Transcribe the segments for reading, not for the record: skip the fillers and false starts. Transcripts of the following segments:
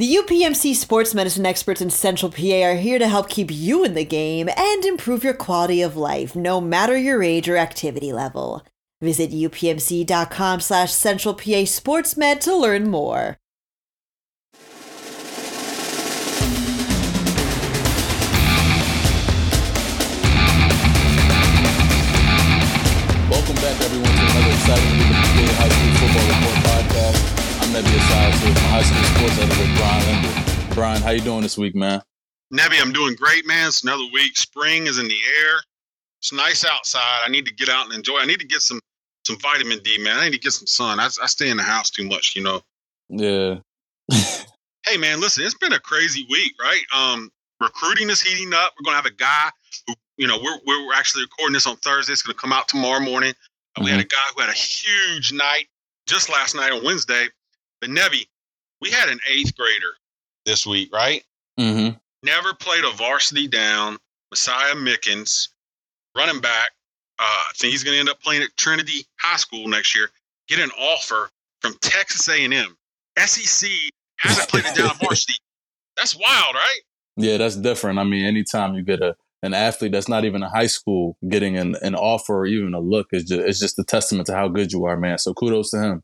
The UPMC sports medicine experts in Central PA are here to help keep you in the game and improve your quality of life, no matter your age or activity level. Visit upmc.com/centralpasportsmed to learn more. Welcome back, everyone, to another exciting week of the PA High School Football Report podcast. I'm Nebby Asiles here from High School Sports Editor Brian Linder. Brian, how you doing this week, man? Nebby, I'm doing great, man. It's another week. Spring is in the air. It's nice outside. I need to get out and enjoy. I need to get some vitamin D, man. I need to get some sun. I stay in the house too much, you know. Yeah. Hey, man, listen, it's been a crazy week, right? Recruiting is heating up. We're going to have a guy who, you know, we're actually recording this on Thursday. It's going to come out tomorrow morning. Mm-hmm. We had a guy who had a huge night just last night on Wednesday. But, Nebby, we had an 8th grader this week, right? Mm-hmm. Never played a varsity down. Messiah Mickens, running back. I think he's going to end up playing at Trinity High School next year. Get an offer from Texas A&M. SEC hasn't played a down varsity. That's wild, right? Yeah, that's different. I mean, anytime you get an athlete that's not even in high school getting an offer or even a look, it's just a testament to how good you are, man. So kudos to him.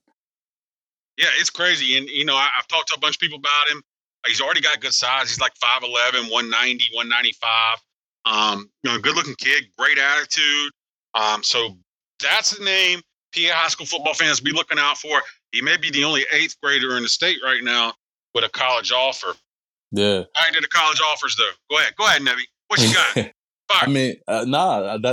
Yeah, it's crazy. And, you know, I've talked to a bunch of people about him. He's already got good size. He's like 5'11", 190, 195. You know, good-looking kid, great attitude. So that's the name PA High School football fans be looking out for. He may be the only 8th grader in the state right now with a college offer. Yeah. I ain't did the college offers, though. Go ahead, Nebby. What you got? I mean,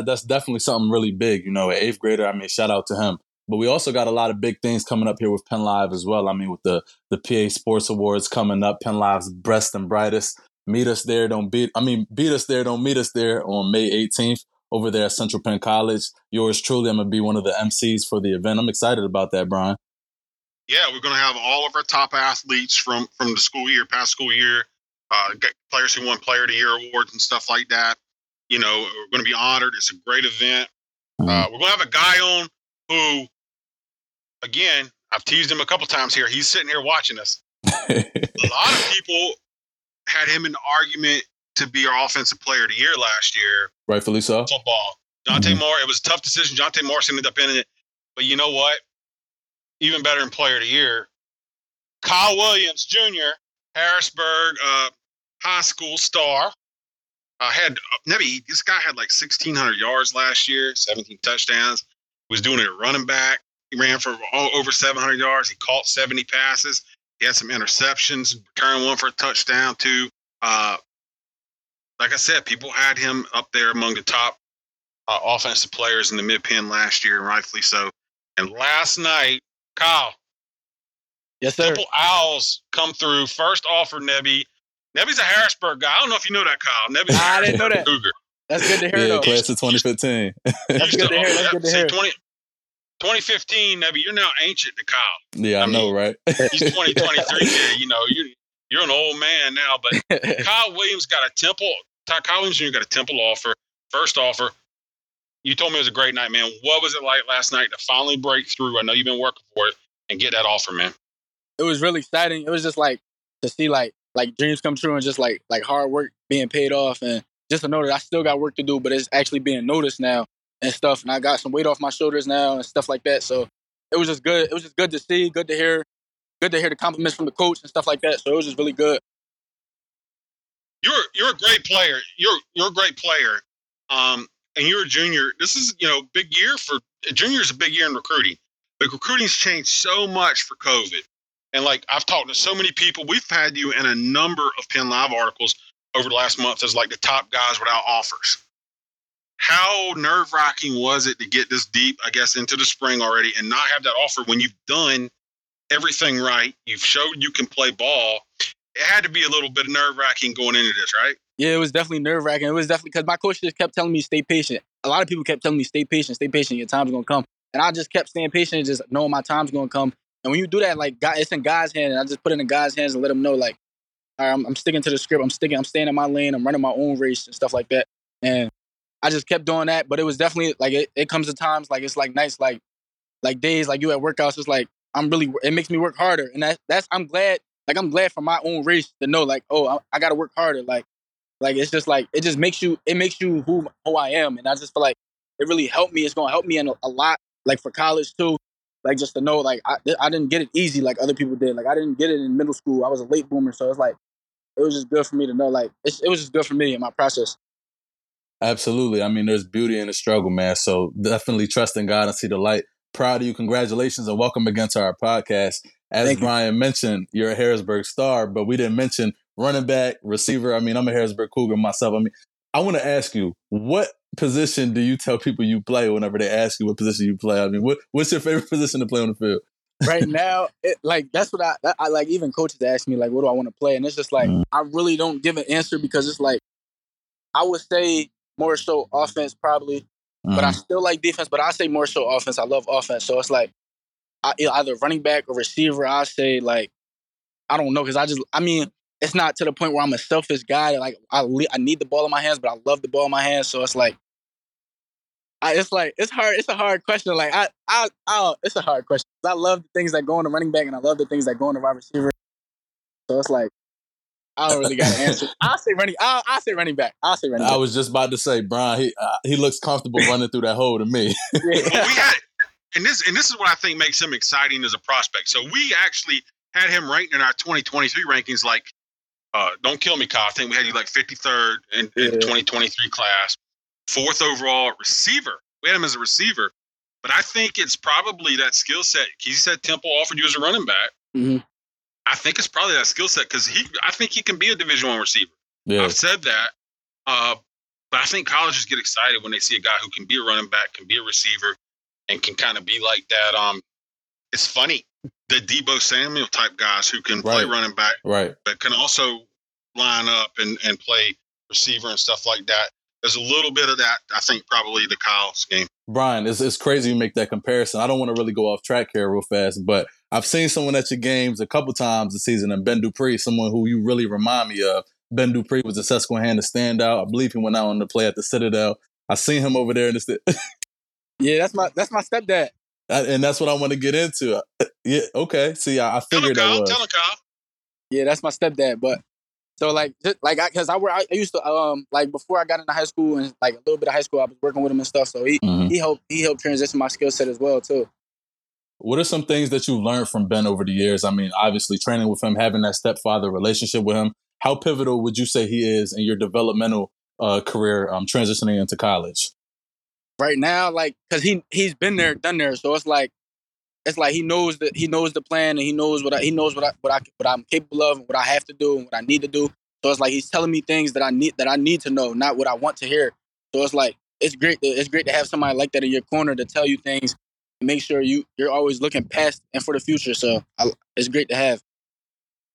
that's definitely something really big. You know, an 8th grader, I mean, shout out to him. But we also got a lot of big things coming up here with Penn Live as well. I mean, with the PA Sports Awards coming up, Penn Live's Best and Brightest. Meet us there. Beat us there. Don't meet us there on May 18th over there at Central Penn College. Yours truly, I'm going to be one of the MCs for the event. I'm excited about that, Brian. Yeah, we're going to have all of our top athletes from the school year, past school year, players who won Player of the Year awards and stuff like that. You know, we're going to be honored. It's a great event. We're going to have a guy on who, again, I've teased him a couple times here. He's sitting here watching us. A lot of people had him in the argument to be our offensive player of the year last year. Rightfully so. Football. Jontae Moore, it was a tough decision. Jontae Moore ended up in it. But you know what? Even better in player of the year, Kyle Williams Jr., Harrisburg High School star. This guy had like 1,600 yards last year, 17 touchdowns. Was doing it at running back. He ran for over 700 yards. He caught 70 passes. He had some interceptions, returned one for a touchdown, too. Like I said, people had him up there among the top offensive players in the mid-pen last year, rightfully so. And last night, Kyle. Yes, sir. Temple Owls come through. First offer, Nebby. Nebby's a Harrisburg guy. I don't know if you know that, Kyle. Nebby's I didn't know that. Cougar. That's good to hear, though. Class of 2015. That's good to hear. That's good to hear. 2015, Nebby, you're now ancient to Kyle. Yeah, I know, right? He's 2023 here. You know, you're an old man now. But Kyle Williams Jr. got a Temple offer, first offer. You told me it was a great night, man. What was it like last night to finally break through? I know you've been working for it and get that offer, man. It was really exciting. It was just like to see like dreams come true and just like hard work being paid off, and just to know that I still got work to do, but it's actually being noticed now. And stuff, and I got some weight off my shoulders now and stuff like that. So it was just good. It was just good to see, good to hear the compliments from the coach and stuff like that. So it was just really good. You're a great player. You're a great player. And you're a junior. This is, you know, big year for juniors. A big year in recruiting. But recruiting's changed so much for COVID. And like I've talked to so many people. We've had you in a number of Penn Live articles over the last month as like the top guys without offers. How nerve-wracking was it to get this deep, I guess, into the spring already and not have that offer when you've done everything right? You've showed you can play ball. It had to be a little bit nerve-wracking going into this, right? Yeah, it was definitely nerve-wracking. It was definitely because my coach just kept telling me, stay patient. A lot of people kept telling me, stay patient, your time's going to come. And I just kept staying patient and just knowing my time's going to come. And when you do that, like, it's in God's hands. And I just put it in God's hands and let him know, like, all right, I'm sticking to the script. I'm staying in my lane. I'm running my own race and stuff like that. And I just kept doing that, but it was definitely like it comes to times like it's like nights like days like you at workouts. It's like it makes me work harder, and that's I'm glad like, I'm glad for my own race to know, like, oh, I got to work harder. Like, it's just like, it just makes you who I am. And I just feel like it really helped me. It's going to help me in a lot, like, for college too. Like, just to know, like, I didn't get it easy like other people did. Like, I didn't get it in middle school. I was a late bloomer. So it's like, it was just good for me to know, like, it was just good for me in my process. Absolutely. I mean, there's beauty in the struggle, man. So definitely trust in God and see the light. Proud of you. Congratulations and welcome again to our podcast. As Thank Brian you. Mentioned, you're a Harrisburg star, but we didn't mention running back, receiver. I mean, I'm a Harrisburg Cougar myself. I mean, I want to ask you, what position do you tell people you play whenever they ask you what position you play? I mean, what's your favorite position to play on the field? Right now, that's what I like. Even coaches ask me, like, what do I want to play? And it's just like, I really don't give an answer because it's like, I would say more so offense probably, but I still like defense, but I say more so offense. I love offense. So it's like, either running back or receiver, I say, like, I don't know, because it's not to the point where I'm a selfish guy. Like, I need the ball in my hands, but I love the ball in my hands. So it's like, it's hard. It's a hard question. Like, it's a hard question. I love the things that go into running back, and I love the things that go into wide receiver. So it's like, I don't really got an answer. I'll say running back. I was just about to say, Brian, he looks comfortable running through that hole to me. And this is what I think makes him exciting as a prospect. So we actually had him ranked in our 2023 rankings. Like, don't kill me, Kyle. I think we had you like 53rd in 2023 class, 4th overall receiver. We had him as a receiver, but I think it's probably that skill set. He said Temple offered you as a running back. Mm-hmm. I think it's probably that skill set because I think he can be a Division I receiver. Yeah. I've said that, but I think colleges get excited when they see a guy who can be a running back, can be a receiver, and can kind of be like that. It's funny, the Debo Samuel type guys who can play running back, but can also line up and play receiver and stuff like that. There's a little bit of that, I think, probably the Kyle's game. Brian, it's crazy you make that comparison. I don't want to really go off track here real fast, but I've seen someone at your games a couple times this season, and Ben Dupree, someone who you really remind me of. Ben Dupree was a Susquehanna standout. I believe he went out on the play at the Citadel. I seen him over there. Yeah, that's my stepdad. And that's what I want to get into. Yeah, okay. See, I figured that was. Tell him, Kyle. Yeah, that's my stepdad. But so I used to before I got into high school and like a little bit of high school, I was working with him and stuff. So he helped transition my skill set as well too. What are some things that you learned from Ben over the years? I mean, obviously training with him, having that stepfather relationship with him. How pivotal would you say he is in your developmental career transitioning into college? Right now, like, because he's been there, done there, so it's like he knows the plan and he knows what I'm capable of and what I have to do and what I need to do. So it's like he's telling me things that I need to know, not what I want to hear. So it's like it's great to have somebody like that in your corner to tell you things and make sure you're always looking past and for the future. So it's great to have.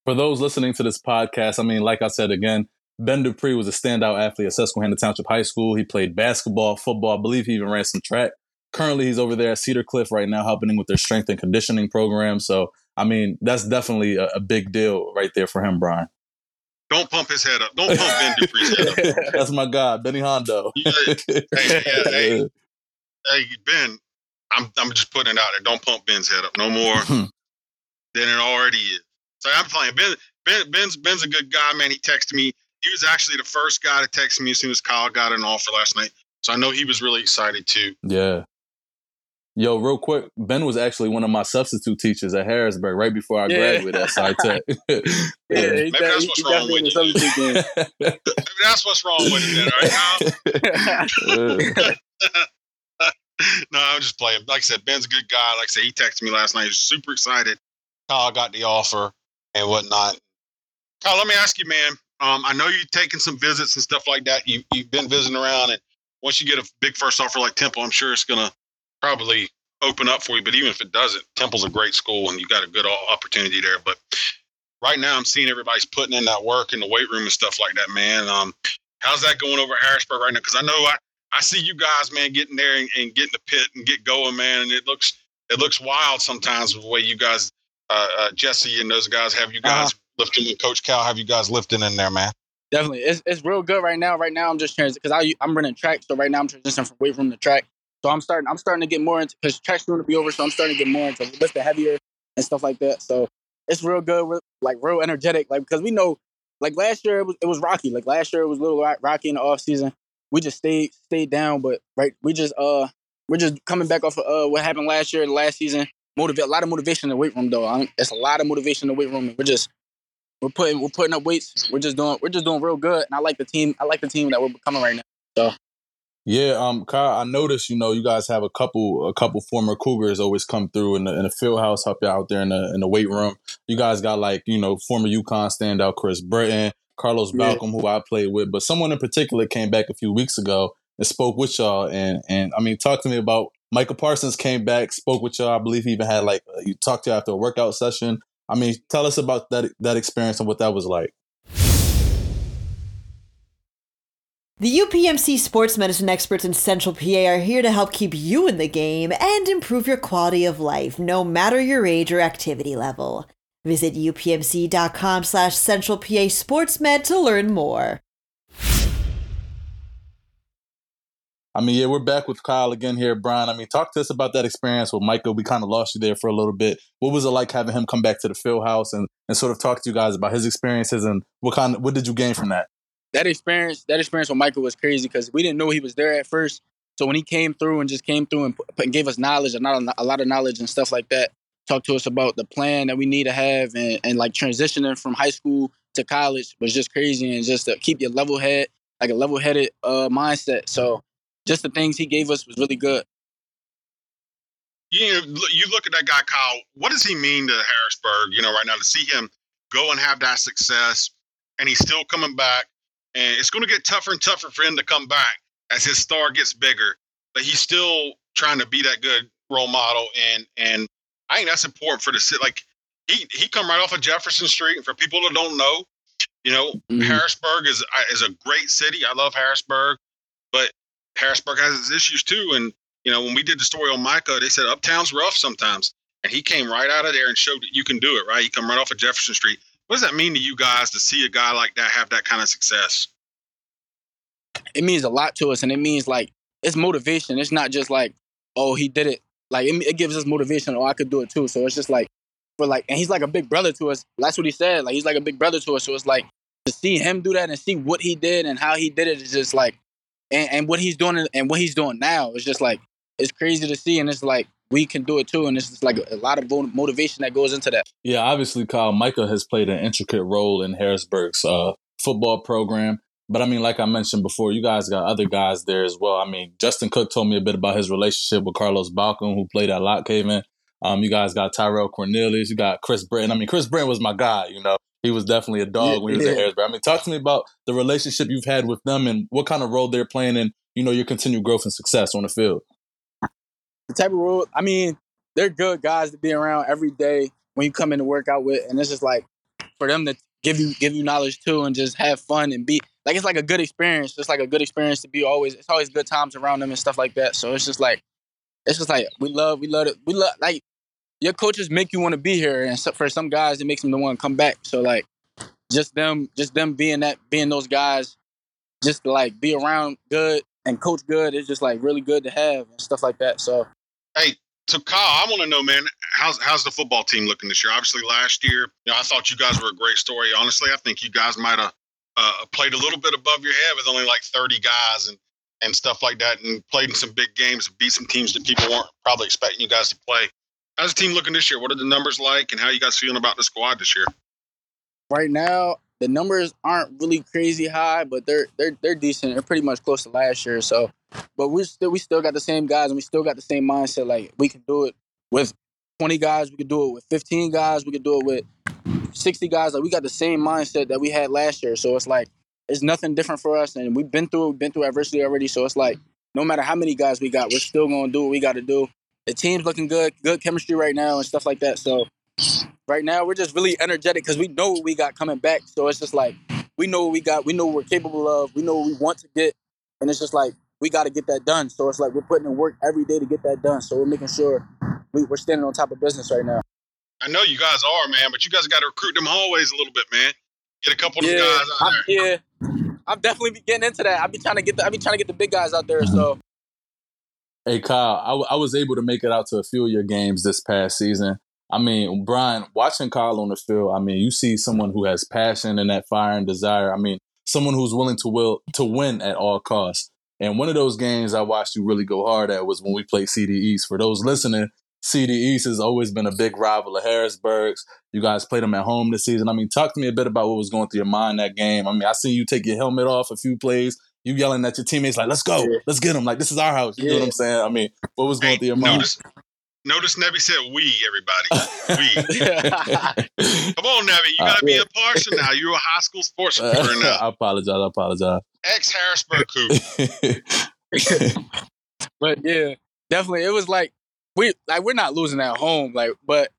For those listening to this podcast, I mean, like I said again, Ben Dupree was a standout athlete at Susquehanna Township High School. He played basketball, football. I believe he even ran some track. Currently, he's over there at Cedar Cliff right now helping with their strength and conditioning program. So, I mean, that's definitely a big deal right there for him, Brian. Don't pump his head up. Don't pump Ben Dupree's head up. That's my guy, Benny Hondo. Hey, Ben, I'm just putting it out there. Don't pump Ben's head up no more than it already is. So I'm playing. Ben's a good guy, man. He texted me. He was actually the first guy to text me as soon as Kyle got an offer last night. So I know he was really excited, too. Yeah. Yo, real quick, Ben was actually one of my substitute teaches at Harrisburg right before I graduated at SITEC. Maybe that's what's wrong with you. Maybe that's what's wrong with you, then, right? No, I'm just playing. Like I said, Ben's a good guy. Like I said, he texted me last night. He was super excited. Kyle got the offer and whatnot. Kyle, let me ask you, man. I know you've taken some visits and stuff like that. You've been visiting around, and once you get a big first offer like Temple, I'm sure it's going to probably open up for you. But even if it doesn't, Temple's a great school, and you got a good opportunity there. But right now I'm seeing everybody's putting in that work in the weight room and stuff like that, man. How's that going over at Harrisburg right now? Because I know I see you guys, man, getting there and getting the pit and get going, man. And it looks wild sometimes with the way you guys, Jesse and those guys, have you guys – lifting with Coach Cal, have you guys lifting in there, man? Definitely. It's real good right now. Right now, I'm just transitioning because I'm running track. So right now, I'm transitioning from weight room to track. So I'm starting to get more into because track's going to be over. So I'm starting to get more into lifting heavier and stuff like that. So it's real good, like real energetic, like because we know, like last year it was rocky. Like last year it was a little rocky in the off season. We just stayed down, but right, we're just coming back off of what happened last year, last season. A lot of motivation in the weight room, though. It's a lot of motivation in the weight room. We're putting up weights. We're just doing real good. And I like the team. I like the team that we're becoming right now. So. Yeah, Kyle, I noticed, you guys have a couple former Cougars always come through in the field house, help you out there in the weight room. You guys got former UConn standout Chris Britton, Carlos Balcom, who I played with, but someone in particular came back a few weeks ago and spoke with y'all. And I mean, talk to me about Michael Parsons came back, spoke with y'all. I believe he even had you talked to after a workout session. I mean, tell us about that experience and what that was like. The UPMC sports medicine experts in Central PA are here to help keep you in the game and improve your quality of life, no matter your age or activity level. Visit upmc.com/centralpasportsmed to learn more. I mean, yeah, we're back with Kyle again here, Brian. I mean, talk to us about that experience with Michael. We kind of lost you there for a little bit. What was it like having him come back to the field house and sort of talk to you guys about his experiences and what did you gain from that? That experience with Michael was crazy because we didn't know he was there at first. So when he came through and gave us knowledge, a lot of knowledge and stuff like that, talked to us about the plan that we need to have and like transitioning from high school to college was just crazy. And just to keep your level head, like a level-headed mindset. So just the things he gave us was really good. Yeah, you look at that guy, Kyle. What does he mean to Harrisburg, right now? To see him go and have that success, and he's still coming back. And it's going to get tougher and tougher for him to come back as his star gets bigger. But he's still trying to be that good role model. And I think that's important for the city. Like, he come right off of Jefferson Street. And for people that don't know, Harrisburg is a great city. I love Harrisburg. But Harrisburg has its issues, too. And, when we did the story on Micah, they said uptown's rough sometimes. And he came right out of there and showed that you can do it, right? He come right off of Jefferson Street. What does that mean to you guys to see a guy like that have that kind of success? It means a lot to us, and it means, it's motivation. It's not just he did it. It gives us motivation. I could do it, too. So it's just and he's like a big brother to us. That's what he said. He's like a big brother to us. So it's to see him do that and see what he did and how he did it is just and what he's doing and what he's doing now is just it's crazy to see. And it's we can do it too. And it's just a lot of motivation that goes into that. Yeah, obviously, Kyle, Micah has played an intricate role in Harrisburg's football program. But I mean, like I mentioned before, you guys got other guys there as well. I mean, Justin Cook told me a bit about his relationship with Carlos Balcom, who played at Lock Haven. You guys got Tyrell Cornelius. You got Chris Britton. I mean, Chris Britton was my guy, He was definitely a dog when he was at Harrisburg. I mean, talk to me about the relationship you've had with them and what kind of role they're playing in, your continued growth and success on the field. The type of role, I mean, they're good guys to be around every day when you come in to work out with. And it's just for them to give you knowledge too and just have fun and be it's a good experience. It's a good experience to be always. It's always good times around them and stuff like that. So it's just we love it. We love your coaches make you want to be here. And so for some guys, it makes them want to come back. So just them being those guys, just to be around good and coach good. It's just really good to have and stuff like that. So. Hey, so Kyle, I want to know, man, how's the football team looking this year? Obviously, last year, I thought you guys were a great story. Honestly, I think you guys might have played a little bit above your head with only 30 guys and stuff like that, and played in some big games, beat some teams that people weren't probably expecting you guys to play. How's the team looking this year? What are the numbers like, and how are you guys feeling about the squad this year? Right now, the numbers aren't really crazy high, but they're decent. They're pretty much close to last year. So, but we still got the same guys, and we still got the same mindset. We can do it with 20 guys. We could do it with 15 guys. We could do it with 60 guys. We got the same mindset that we had last year. So it's it's nothing different for us. And we've been through adversity already. So it's no matter how many guys we got, we're still going to do what we got to do. The team's looking good chemistry right now and stuff like that. So right now, we're just really energetic because we know what we got coming back. So it's just we know what we got. We know what we're capable of. We know what we want to get. And it's just we got to get that done. So it's we're putting in work every day to get that done. So we're making sure we're standing on top of business right now. I know you guys are, man, but you guys got to recruit them hallways a little bit, man. Get a couple of them guys out there. Yeah, I've definitely been getting into that. I've been trying to get the big guys out there. So, hey Kyle, I was able to make it out to a few of your games this past season. I mean, Brian, watching Kyle on the field, I mean, you see someone who has passion and that fire and desire. I mean, someone who's willing to win at all costs. And one of those games I watched you really go hard at was when we played CD East. For those listening, CD East has always been a big rival of Harrisburg's. You guys played them at home this season. I mean, talk to me a bit about what was going through your mind that game. I mean, I see you take your helmet off a few plays. You yelling at your teammates like, let's go. Yeah. Let's get them. Like, this is our house. You know what I'm saying? I mean, what was going through your mind? Notice Nevy said we, everybody. We. Come on, Nevy. You got to be impartial now. You're a high school sports reporter now. I apologize. Ex-Harrisburg Cougar. But, yeah, definitely. It was like, we're not losing at home, like, but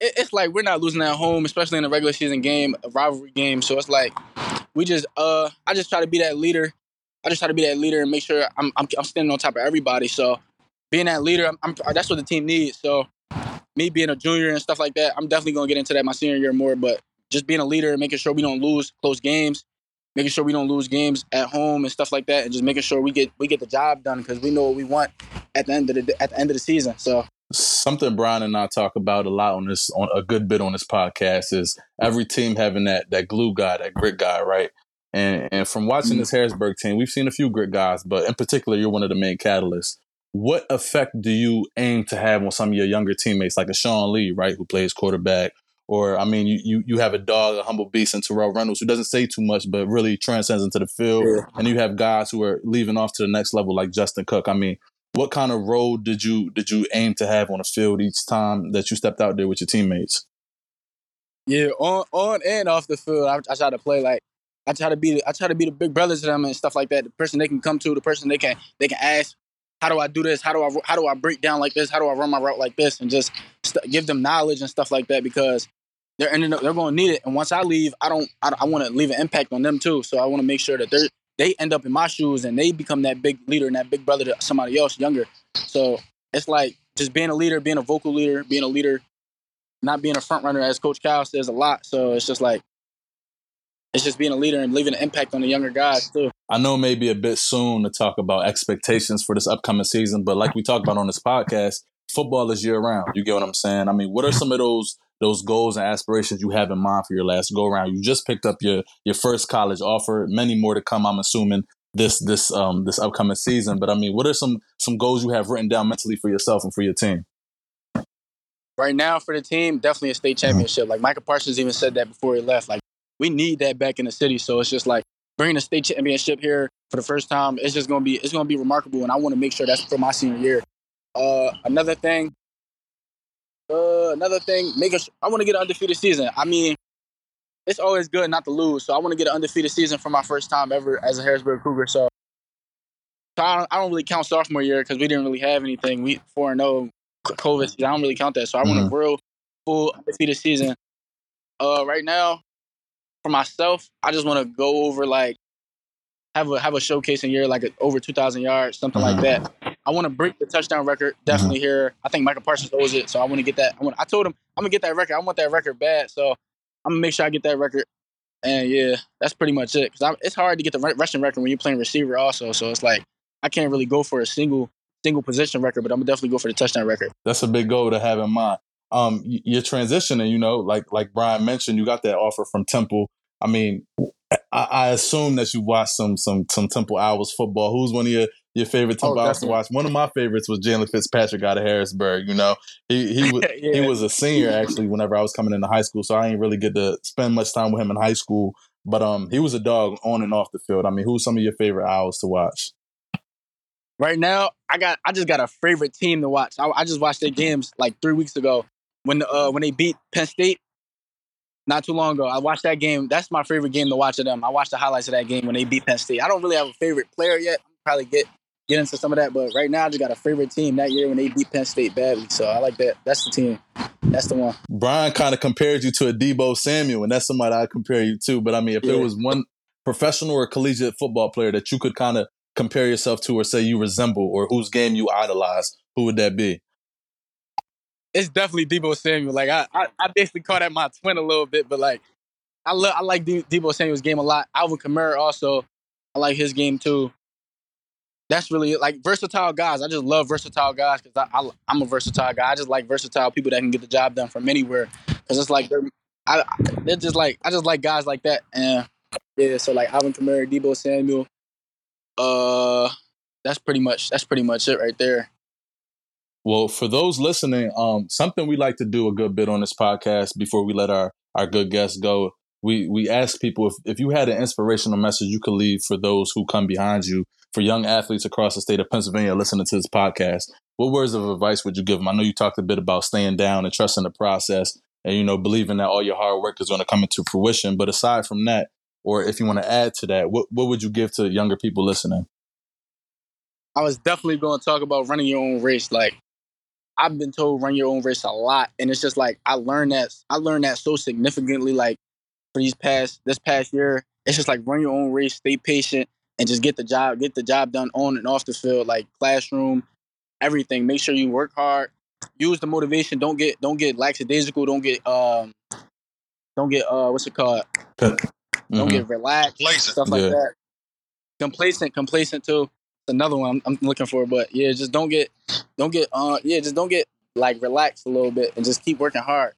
it's like we're not losing at home, especially in a regular season game, a rivalry game. So it's like we just I just try to be that leader. I just try to be that leader and make sure I'm standing on top of everybody. So being that leader, that's what the team needs. So me being a junior and stuff like that, I'm definitely gonna get into that my senior year more. But just being a leader and making sure we don't lose close games, making sure we don't lose games at home and stuff like that, and just making sure we get the job done because we know what we want at the end of the season. So something Brian and I talk about a lot on this podcast is every team having that glue guy, that grit guy, right? And from watching this Harrisburg team, we've seen a few grit guys, but in particular, you're one of the main catalysts. What effect do you aim to have on some of your younger teammates, like a Sean Lee, right, who plays quarterback? Or, I mean, you have a dog, a humble beast, and Terrell Reynolds, who doesn't say too much but really transcends into the field. Yeah. And you have guys who are leaving off to the next level, like Justin Cook. I mean, what kind of role did you aim to have on the field each time that you stepped out there with your teammates? Yeah, on and off the field, I try to play like I try to be the big brother to them and stuff like that. The person they can come to, the person they can ask, how do I do this? How do I break down like this? How do I run my route like this? And just give them knowledge and stuff like that because they're going to need it. And once I leave, I want to leave an impact on them too. So I want to make sure that they end up in my shoes and they become that big leader and that big brother to somebody else younger. So it's like just being a leader, being a vocal leader, being a leader, not being a front runner, as Coach Kyle says a lot. So it's just like, it's just being a leader and leaving an impact on the younger guys too. I know it may be a bit soon to talk about expectations for this upcoming season, but like we talked about on this podcast, football is year round. You get what I'm saying? I mean, what are some of those goals and aspirations you have in mind for your last go-around? You just picked up your first college offer, many more to come, I'm assuming, this upcoming season. But, I mean, what are some goals you have written down mentally for yourself and for your team? Right now for the team, definitely a state championship. Mm-hmm. Like, Michael Parsons even said that before he left. Like, we need that back in the city. So it's just like bringing a state championship here for the first time, it's just going to be remarkable, and I want to make sure that's for my senior year. Another thing, I want to get an undefeated season. I mean, it's always good not to lose, so I want to get an undefeated season for my first time ever as a Harrisburg Cougar. So I don't really count sophomore year because we didn't really have anything. We 4-0 COVID season. I don't really count that. So I want a real full undefeated season. Right now, for myself, I just want to go over like have a showcasing year, like over 2,000 yards, something like that. I want to break the touchdown record, definitely here. I think Michael Parsons owes it, so I want to get that. I told him I'm going to get that record. I want that record bad, so I'm going to make sure I get that record. And, yeah, that's pretty much it. Because it's hard to get the rushing record when you're playing receiver also, so it's like I can't really go for a single position record, but I'm going to definitely go for the touchdown record. That's a big goal to have in mind. You're transitioning, you know, like Brian mentioned, you got that offer from Temple. I mean, I assume that you watched some Temple Owls football. Who's one of your favorite Temple Owls to watch? One of my favorites was Jalen Fitzpatrick out of Harrisburg. You know, he was a senior actually whenever I was coming into high school, so I ain't really get to spend much time with him in high school. But he was a dog on and off the field. I mean, who's some of your favorite Owls to watch? Right now, I just got a favorite team to watch. I just watched their games like 3 weeks ago when they beat Penn State. Not too long ago, I watched that game. That's my favorite game to watch of them. I watched the highlights of that game when they beat Penn State. I don't really have a favorite player yet. I'll probably get into some of that, but right now I just got a favorite team that year when they beat Penn State badly. So I like that. That's the team. That's the one. Brian kind of compared you to a Debo Samuel, and that's somebody I compare you to. But I mean, if there was one professional or collegiate football player that you could kind of compare yourself to or say you resemble or whose game you idolize, who would that be? It's definitely Debo Samuel. Like I basically call that my twin a little bit, but like I like Debo Samuel's game a lot. Alvin Kamara also, I like his game too. that's really it. Like, versatile guys. I just love versatile guys because I'm a versatile guy. I just like versatile people that can get the job done from anywhere. Because it's like, they're just like, I just like guys like that. And yeah, so like Alvin Kamara, Debo Samuel. That's pretty much it right there. Well, for those listening, something we like to do a good bit on this podcast before we let our good guests go. We ask people if you had an inspirational message you could leave for those who come behind you, for young athletes across the state of Pennsylvania listening to this podcast, what words of advice would you give them? I know you talked a bit about staying down and trusting the process and, you know, believing that all your hard work is going to come into fruition. But aside from that, or if you want to add to that, what would you give to younger people listening? I was definitely going to talk about running your own race. Like, I've been told run your own race a lot. And it's just like, I learned that so significantly, like, for this past year. It's just like, run your own race, stay patient, and just get the job done on and off the field, like classroom, everything. Make sure you work hard, use the motivation. Don't get lackadaisical. Don't get what's it called? Mm-hmm. Don't get relaxed, complacent. Stuff like that. Complacent too. Another one I'm looking for, but yeah, just don't get like relaxed a little bit and just keep working hard.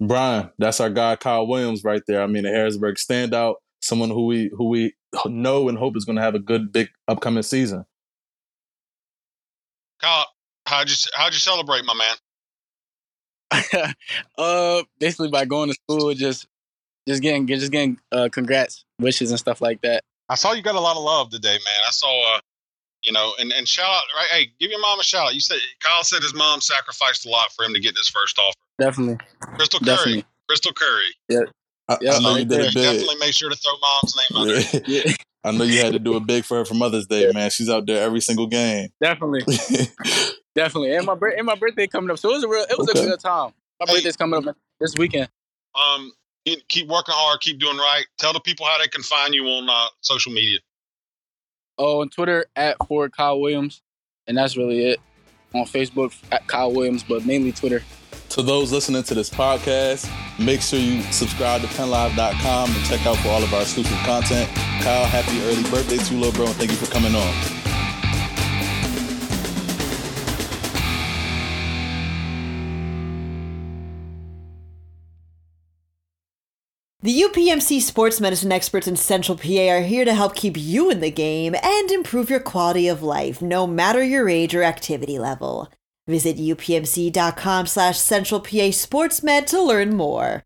Brian, that's our guy, Kyle Williams, right there. I mean, a Harrisburg standout, someone who we know and hope is going to have a good, big upcoming season. Kyle, how'd you celebrate, my man? Basically by going to school, just getting congrats, wishes, and stuff like that. I saw you got a lot of love today, man. I saw, and shout out, right? Hey, give your mom a shout out. You said Kyle said his mom sacrificed a lot for him to get this first offer. Definitely. Crystal Curry. Yeah. I know you did a big. Definitely make sure to throw mom's name out there. Yeah. I know you had to do a big for her for Mother's Day, man. She's out there every single game. Definitely. And my birthday coming up, so it was a good time. My birthday's coming up this weekend. Keep working hard. Keep doing right. Tell the people how they can find you on social media. Oh, on Twitter @ForwardKyleWilliams, and that's really it. On Facebook @KyleWilliams, but mainly Twitter. To those listening to this podcast, make sure you subscribe to PennLive.com and check out for all of our exclusive content. Kyle, happy early birthday to you, little bro, and thank you for coming on. The UPMC sports medicine experts in Central PA are here to help keep you in the game and improve your quality of life, no matter your age or activity level. Visit upmc.com/centralpa sportsmed to learn more.